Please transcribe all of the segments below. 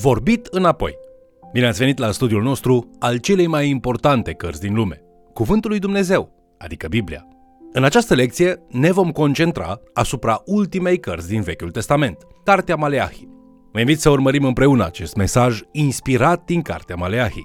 Vorbit înapoi. Bine ați venit la studiul nostru al celei mai importante cărți din lume, Cuvântul lui Dumnezeu, adică Biblia. În această lecție ne vom concentra asupra ultimei cărți din Vechiul Testament, Cartea Maleahi. Vă invit să urmărim împreună acest mesaj inspirat din Cartea Maleahi.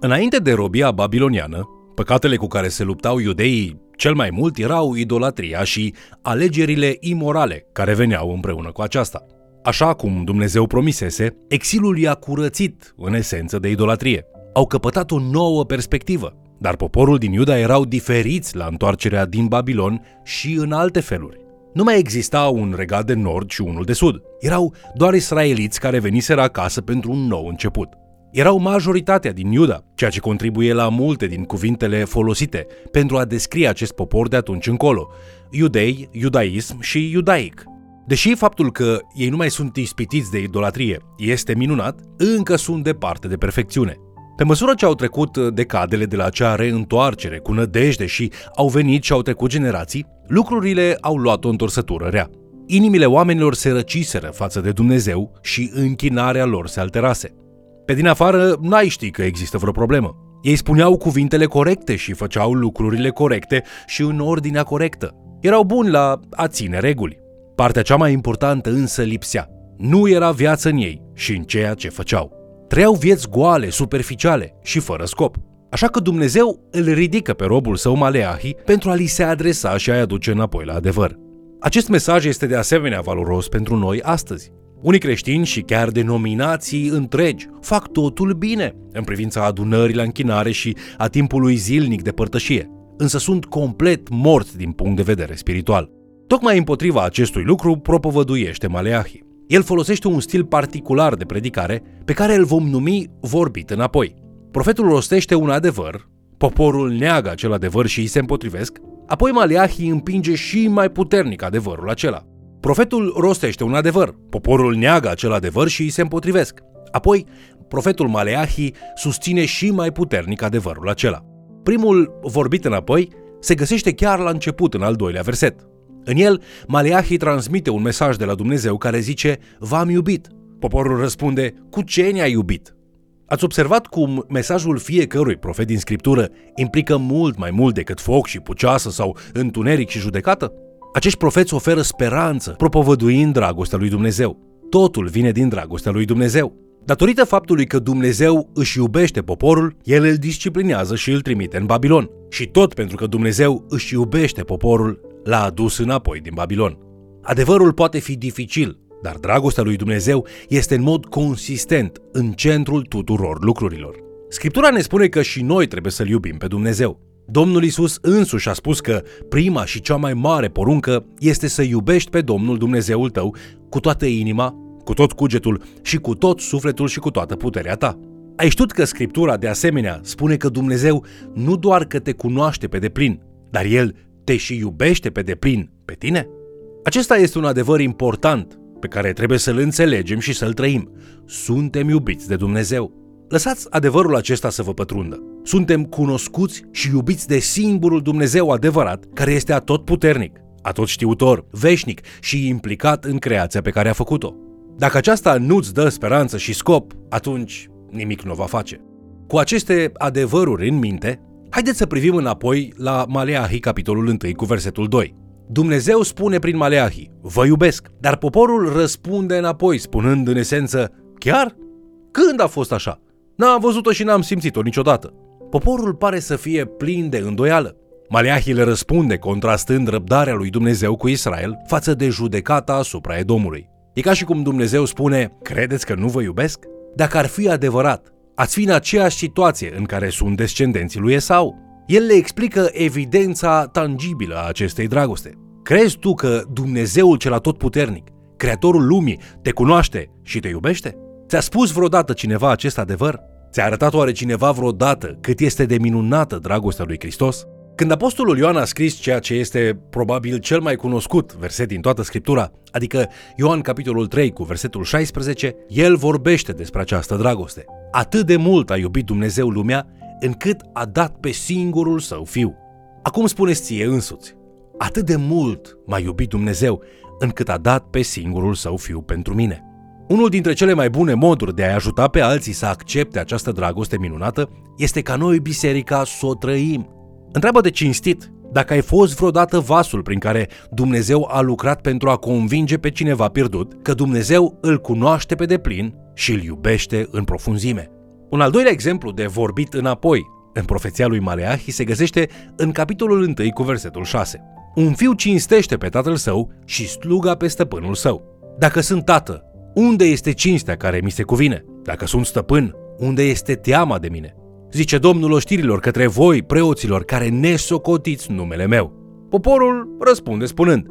Înainte de robia babiloniană, păcatele cu care se luptau iudeii cel mai mult erau idolatria și alegerile imorale care veneau împreună cu aceasta. Așa cum Dumnezeu promisese, exilul i-a curățit în esență de idolatrie. Au căpătat o nouă perspectivă, dar poporul din Iuda erau diferiți la întoarcerea din Babilon și în alte feluri. Nu mai exista un regat de nord și unul de sud. Erau doar israeliți care veniseră acasă pentru un nou început. Erau majoritatea din Iuda, ceea ce contribuie la multe din cuvintele folosite pentru a descrie acest popor de atunci încolo: iudei, iudaism și iudaic. Deși faptul că ei nu mai sunt ispitiți de idolatrie este minunat, încă sunt departe de perfecțiune. Pe măsură ce au trecut decadele de la acea reîntoarcere cu nădejde și au venit și au trecut generații, lucrurile au luat o întorsătură rea. Inimile oamenilor se răciseră față de Dumnezeu și închinarea lor se alterase. Pe din afară n-ai ști că există vreo problemă. Ei spuneau cuvintele corecte și făceau lucrurile corecte și în ordinea corectă. Erau buni la a ține reguli. Partea cea mai importantă însă lipsea. Nu era viață în ei și în ceea ce făceau. Trăiau vieți goale, superficiale și fără scop. Așa că Dumnezeu îl ridică pe robul său Maleahi pentru a li se adresa și a-i aduce înapoi la adevăr. Acest mesaj este de asemenea valoros pentru noi astăzi. Unii creștini și chiar denominații întregi fac totul bine în privința adunării la închinare și a timpului zilnic de părtășie, însă sunt complet morți din punct de vedere spiritual. Tocmai împotriva acestui lucru propovăduiește Maleahi. El folosește un stil particular de predicare pe care îl vom numi vorbit înapoi. Profetul rostește un adevăr, poporul neagă acel adevăr și îi se împotrivesc, apoi Maleahi împinge și mai puternic adevărul acela. Profetul rostește un adevăr, poporul neagă acel adevăr și îi se împotrivesc, apoi profetul Maleahi susține și mai puternic adevărul acela. Primul, vorbit înapoi, se găsește chiar la început în al doilea verset. În el, Maleahi transmite un mesaj de la Dumnezeu care zice: v-am iubit. Poporul răspunde: cu ce ne-ai iubit? Ați observat cum mesajul fiecărui profet din Scriptură implică mult mai mult decât foc și puceasă sau întuneric și judecată? Acești profeți oferă speranță, propovăduind dragostea lui Dumnezeu. Totul vine din dragostea lui Dumnezeu. Datorită faptului că Dumnezeu își iubește poporul, El îl disciplinează și îl trimite în Babilon. Și tot pentru că Dumnezeu își iubește poporul, l-a adus înapoi din Babilon. Adevărul poate fi dificil, dar dragostea lui Dumnezeu este în mod consistent în centrul tuturor lucrurilor. Scriptura ne spune că și noi trebuie să-L iubim pe Dumnezeu. Domnul Iisus însuși a spus că prima și cea mai mare poruncă este să iubești pe Domnul Dumnezeul tău cu toată inima, cu tot cugetul și cu tot sufletul și cu toată puterea ta. Ai știut că Scriptura de asemenea spune că Dumnezeu nu doar că te cunoaște pe deplin, dar El te și iubește pe deplin pe tine? Acesta este un adevăr important pe care trebuie să-l înțelegem și să-l trăim. Suntem iubiți de Dumnezeu. Lăsați adevărul acesta să vă pătrundă. Suntem cunoscuți și iubiți de singurul Dumnezeu adevărat, care este atotputernic, atotștiutor, veșnic și implicat în creația pe care a făcut-o. Dacă aceasta nu-ți dă speranță și scop, atunci nimic nu va face. Cu aceste adevăruri în minte, haideți să privim înapoi la Maleahi, capitolul 1, cu versetul 2. Dumnezeu spune prin Maleahi: vă iubesc, dar poporul răspunde înapoi, spunând în esență: chiar? Când a fost așa? N-am văzut-o și n-am simțit-o niciodată. Poporul pare să fie plin de îndoială. Maleahi le răspunde contrastând răbdarea lui Dumnezeu cu Israel față de judecata asupra Edomului. E ca și cum Dumnezeu spune: credeți că nu vă iubesc? Dacă ar fi adevărat, ați fi în aceeași situație în care sunt descendenții lui Esau. El le explică evidența tangibilă a acestei dragoste. Crezi tu că Dumnezeul cel atotputernic, Creatorul lumii, te cunoaște și te iubește? Ți-a spus vreodată cineva acest adevăr? Ți-a arătat oare cineva vreodată cât este de minunată dragostea lui Hristos? Când apostolul Ioan a scris ceea ce este probabil cel mai cunoscut verset din toată Scriptura, adică Ioan capitolul 3 cu versetul 16, el vorbește despre această dragoste. Atât de mult a iubit Dumnezeu lumea, încât a dat pe singurul său fiu. Acum spuneți ție însuți: atât de mult m-a iubit Dumnezeu, încât a dat pe singurul său fiu pentru mine. Unul dintre cele mai bune moduri de a ajuta pe alții să accepte această dragoste minunată este ca noi, biserica, să o trăim. Întreabă de cinstit dacă ai fost vreodată vasul prin care Dumnezeu a lucrat pentru a convinge pe cineva pierdut că Dumnezeu îl cunoaște pe deplin și îl iubește în profunzime. Un al doilea exemplu de vorbit înapoi în profeția lui Maleahi se găsește în capitolul 1 cu versetul 6. Un fiu cinstește pe tatăl său și sluga pe stăpânul său. Dacă sunt tată, unde este cinstea care mi se cuvine? Dacă sunt stăpân, unde este teama de mine? Zice Domnul oștirilor către voi, preoților, care nesocotiți numele meu. Poporul răspunde spunând: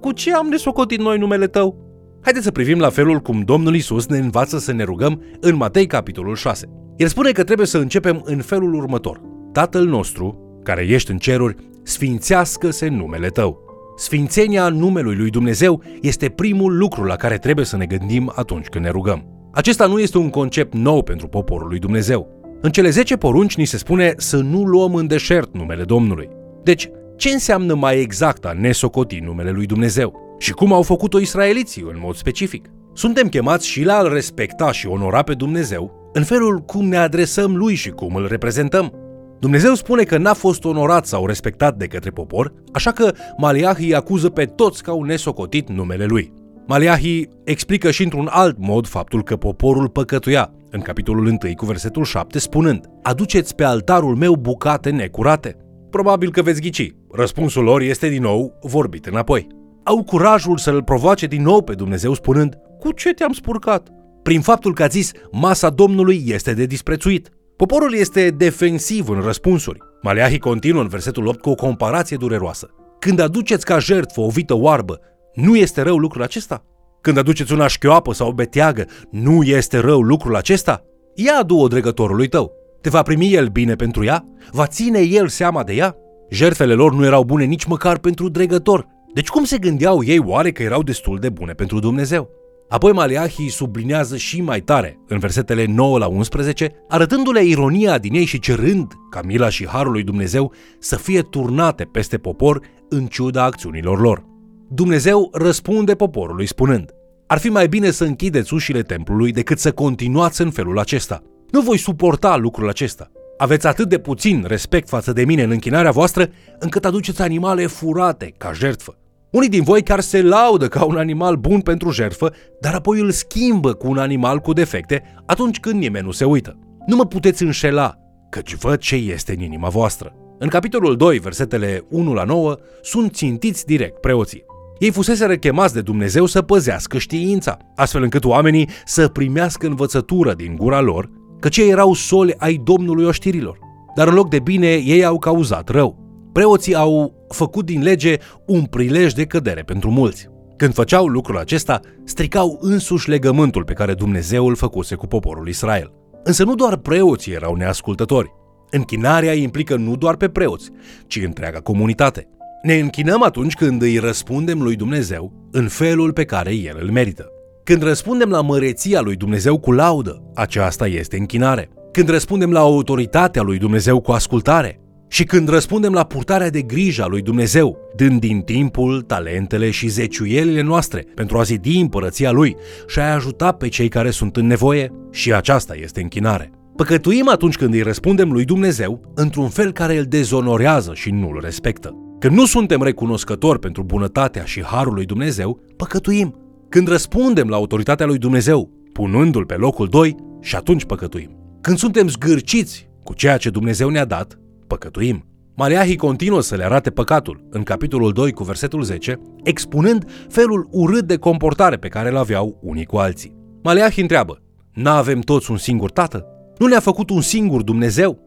cu ce am nesocotit noi numele tău? Haideți să privim la felul cum Domnul Iisus ne învață să ne rugăm în Matei capitolul 6. El spune că trebuie să începem în felul următor: Tatăl nostru, care ești în ceruri, sfințească-se numele tău. Sfințenia numelui lui Dumnezeu este primul lucru la care trebuie să ne gândim atunci când ne rugăm. Acesta nu este un concept nou pentru poporul lui Dumnezeu. În cele 10 porunci ni se spune să nu luăm în deșert numele Domnului. Deci, ce înseamnă mai exact a nesocoti numele lui Dumnezeu? Și cum au făcut-o israeliții în mod specific? Suntem chemați și la a-L respecta și onora pe Dumnezeu în felul cum ne adresăm Lui și cum îl reprezentăm. Dumnezeu spune că n-a fost onorat sau respectat de către popor, așa că Maleahi îi acuză pe toți că au nesocotit numele lui. Maleahi explică și într-un alt mod faptul că poporul păcătuia, în capitolul 1 cu versetul 7, spunând: aduceți pe altarul meu bucate necurate. Probabil că veți ghici, răspunsul lor este din nou vorbit înapoi. Au curajul să-L provoace din nou pe Dumnezeu spunând: cu ce te-am spurcat? Prin faptul că a zis: masa Domnului este de disprețuit. Poporul este defensiv în răspunsuri. Maleahi continuă în versetul 8 cu o comparație dureroasă. Când aduceți ca jertfă o vită oarbă, nu este rău lucrul acesta? Când aduceți una șchioapă sau o beteagă, nu este rău lucrul acesta? Ia adu-o dregătorului tău. Te va primi el bine pentru ea? Va ține el seama de ea? Jertfele lor nu erau bune nici măcar pentru dregător. Deci cum se gândeau ei oare că erau destul de bune pentru Dumnezeu? Apoi Maleahi sublinează și mai tare, în versetele 9 la 11, arătându-le ironia din ei și cerând ca mila și harul lui Dumnezeu să fie turnate peste popor în ciuda acțiunilor lor. Dumnezeu răspunde poporului spunând: ar fi mai bine să închideți ușile templului decât să continuați în felul acesta. Nu voi suporta lucrul acesta. Aveți atât de puțin respect față de mine în închinarea voastră, încât aduceți animale furate ca jertfă. Unii din voi chiar se laudă ca un animal bun pentru jertfă, dar apoi îl schimbă cu un animal cu defecte atunci când nimeni nu se uită. Nu mă puteți înșela, căci văd ce este în inima voastră. În capitolul 2, versetele 1 la 9, sunt țintiți direct preoții. Ei fuseseră chemați de Dumnezeu să păzească știința, astfel încât oamenii să primească învățătură din gura lor, căci ei erau soli ai Domnului oștirilor. Dar în loc de bine, ei au cauzat rău. Preoții au făcut din lege un prilej de cădere pentru mulți. Când făceau lucrul acesta, stricau însuși legământul pe care Dumnezeu îl făcuse cu poporul Israel. Însă nu doar preoții erau neascultători. Închinarea îi implică nu doar pe preoți, ci întreaga comunitate. Ne închinăm atunci când îi răspundem lui Dumnezeu în felul pe care El îl merită. Când răspundem la măreția lui Dumnezeu cu laudă, aceasta este închinare. Când răspundem la autoritatea lui Dumnezeu cu ascultare, și când răspundem la purtarea de grijă a lui Dumnezeu, dând din timpul, talentele și zeciuielile noastre pentru a zidi împărăția Lui și a ajuta pe cei care sunt în nevoie, și aceasta este închinare. Păcătuim atunci când îi răspundem lui Dumnezeu într-un fel care îl dezonorează și nu îl respectă. Când nu suntem recunoscători pentru bunătatea și harul lui Dumnezeu, păcătuim. Când răspundem la autoritatea lui Dumnezeu, punându-L pe locul 2, și atunci păcătuim. Când suntem zgârciți cu ceea ce Dumnezeu ne-a dat, păcătuim. Maleahi continuă să le arate păcatul în capitolul 2 cu versetul 10, expunând felul urât de comportare pe care îl aveau unii cu alții. Maleahi întreabă: n-avem toți un singur tată? Nu ne-a făcut un singur Dumnezeu?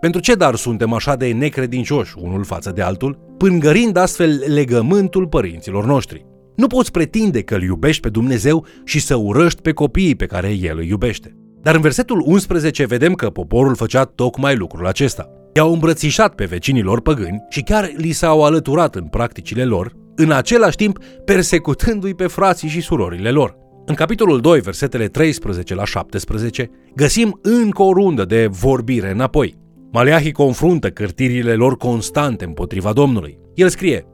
Pentru ce dar suntem așa de necredincioși unul față de altul, pângărind astfel legământul părinților noștri? Nu poți pretinde că îl iubești pe Dumnezeu și să urăști pe copiii pe care El îi iubește. Dar în versetul 11 vedem că poporul făcea tocmai lucrul acesta. I-au îmbrățișat pe vecinii lor păgâni și chiar li s-au alăturat în practicile lor, în același timp persecutându-i pe frații și surorile lor. În capitolul 2, versetele 13 la 17, găsim încă o rundă de vorbire înapoi. Maleahi confruntă cârtirile lor constante împotriva Domnului. El scrie: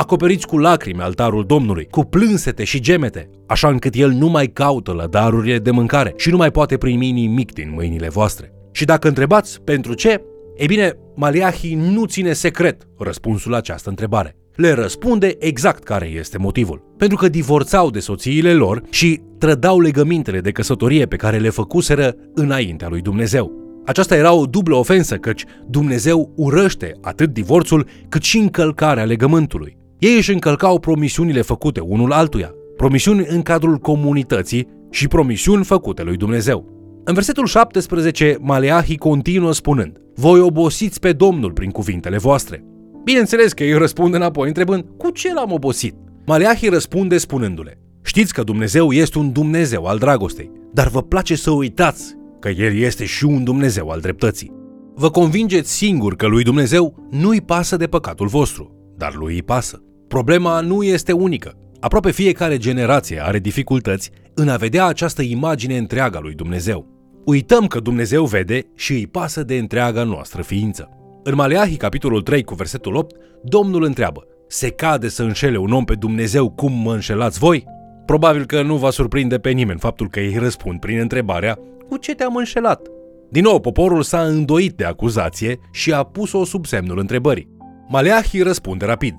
acoperiți cu lacrimi altarul Domnului, cu plânsete și gemete, așa încât el nu mai caută la darurile de mâncare și nu mai poate primi nimic din mâinile voastre. Și dacă întrebați pentru ce, ei bine, Maleahi nu ține secret răspunsul la această întrebare. Le răspunde exact care este motivul. Pentru că divorțau de soțiile lor și trădau legămintele de căsătorie pe care le făcuseră înaintea lui Dumnezeu. Aceasta era o dublă ofensă, căci Dumnezeu urăște atât divorțul, cât și încălcarea legământului. Ei își încălcau promisiunile făcute unul altuia, promisiuni în cadrul comunității și promisiuni făcute lui Dumnezeu. În versetul 17, Maleahi continuă spunând: voi obosiți pe Domnul prin cuvintele voastre. Bineînțeles că ei răspund înapoi întrebând: cu ce l-am obosit? Maleahi răspunde spunându-le: știți că Dumnezeu este un Dumnezeu al dragostei, dar vă place să uitați că El este și un Dumnezeu al dreptății. Vă convingeți singur că lui Dumnezeu nu-i pasă de păcatul vostru, dar lui îi pasă. Problema nu este unică. Aproape fiecare generație are dificultăți în a vedea această imagine întreagă a lui Dumnezeu. Uităm că Dumnezeu vede și îi pasă de întreaga noastră ființă. În Maleahi, capitolul 3, cu versetul 8, Domnul întreabă: se cade să înșele un om pe Dumnezeu cum mă înșelați voi? Probabil că nu va surprinde pe nimeni faptul că ei răspund prin întrebarea: cu ce te-am înșelat? Din nou, poporul s-a îndoit de acuzație și a pus-o sub semnul întrebării. Maleahi răspunde rapid: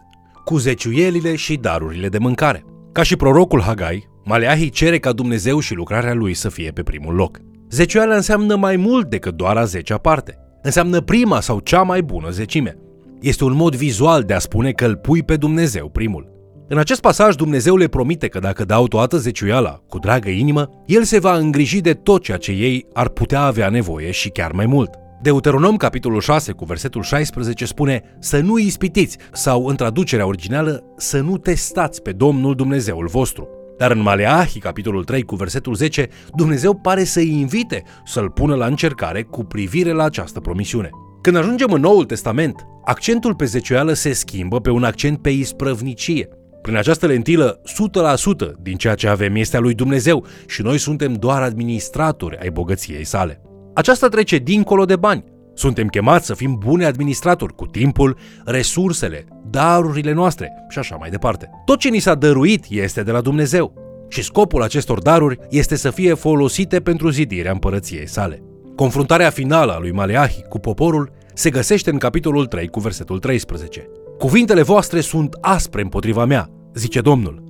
cu zeciuielile și darurile de mâncare. Ca și prorocul Hagai, Maleahi cere ca Dumnezeu și lucrarea lui să fie pe primul loc. Zeciuiala înseamnă mai mult decât doar a 10-a parte. Înseamnă prima sau cea mai bună zecime. Este un mod vizual de a spune că îl pui pe Dumnezeu primul. În acest pasaj, Dumnezeu le promite că dacă dau toată zeciuiala cu dragă inimă, El se va îngriji de tot ceea ce ei ar putea avea nevoie și chiar mai mult. Deuteronom, capitolul 6, cu versetul 16, spune: să nu ispitiți, sau în traducerea originală, să nu testați pe Domnul Dumnezeul vostru. Dar în Maleahi, capitolul 3, cu versetul 10, Dumnezeu pare să-i invite să-l pună la încercare cu privire la această promisiune. Când ajungem în Noul Testament, accentul pe zeciuială se schimbă pe un accent pe isprăvnicie. Prin această lentilă, 100% din ceea ce avem este a lui Dumnezeu și noi suntem doar administratori ai bogăției sale. Aceasta trece dincolo de bani. Suntem chemați să fim buni administratori cu timpul, resursele, darurile noastre și așa mai departe. Tot ce ni s-a dăruit este de la Dumnezeu și scopul acestor daruri este să fie folosite pentru zidirea împărăției sale. Confruntarea finală a lui Maleahi cu poporul se găsește în capitolul 3 cu versetul 13. Cuvintele voastre sunt aspre împotriva mea, zice Domnul.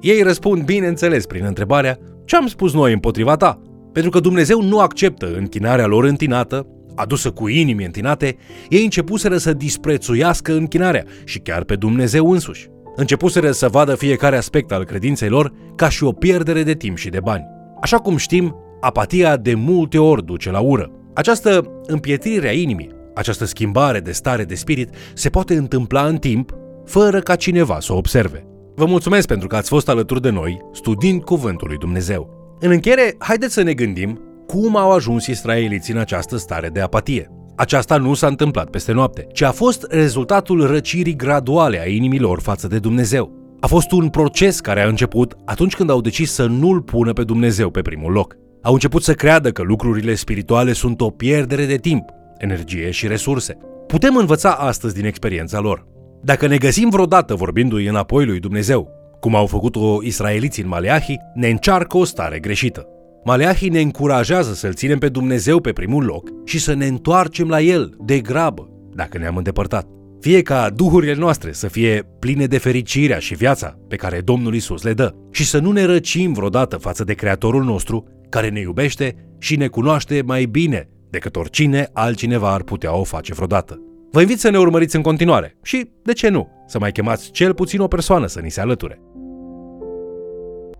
Ei răspund bineînțeles prin întrebarea: ce am spus noi împotriva ta? Pentru că Dumnezeu nu acceptă închinarea lor întinată, adusă cu inimi întinate, ei începuseră să disprețuiască închinarea și chiar pe Dumnezeu însuși. Începuseră să vadă fiecare aspect al credinței lor ca și o pierdere de timp și de bani. Așa cum știm, apatia de multe ori duce la ură. Această împietrire a inimii, această schimbare de stare de spirit se poate întâmpla în timp, fără ca cineva să o observe. Vă mulțumesc pentru că ați fost alături de noi, studiind Cuvântul lui Dumnezeu. În încheiere, haideți să ne gândim cum au ajuns israeliții în această stare de apatie. Aceasta nu s-a întâmplat peste noapte, ci a fost rezultatul răcirii graduale a inimilor față de Dumnezeu. A fost un proces care a început atunci când au decis să nu-L pună pe Dumnezeu pe primul loc. Au început să creadă că lucrurile spirituale sunt o pierdere de timp, energie și resurse. Putem învăța astăzi din experiența lor. Dacă ne găsim vreodată vorbindu-i înapoi lui Dumnezeu, cum au făcut-o israeliții în Maleahi, ne încearcă o stare greșită. Maleahi ne încurajează să-L ținem pe Dumnezeu pe primul loc și să ne întoarcem la El de grabă, dacă ne-am îndepărtat. Fie ca duhurile noastre să fie pline de fericirea și viața pe care Domnul Iisus le dă și să nu ne răcim vreodată față de Creatorul nostru, care ne iubește și ne cunoaște mai bine decât oricine altcineva ar putea o face vreodată. Vă invit să ne urmăriți în continuare și, de ce nu, să mai chemați cel puțin o persoană să ni se alăture.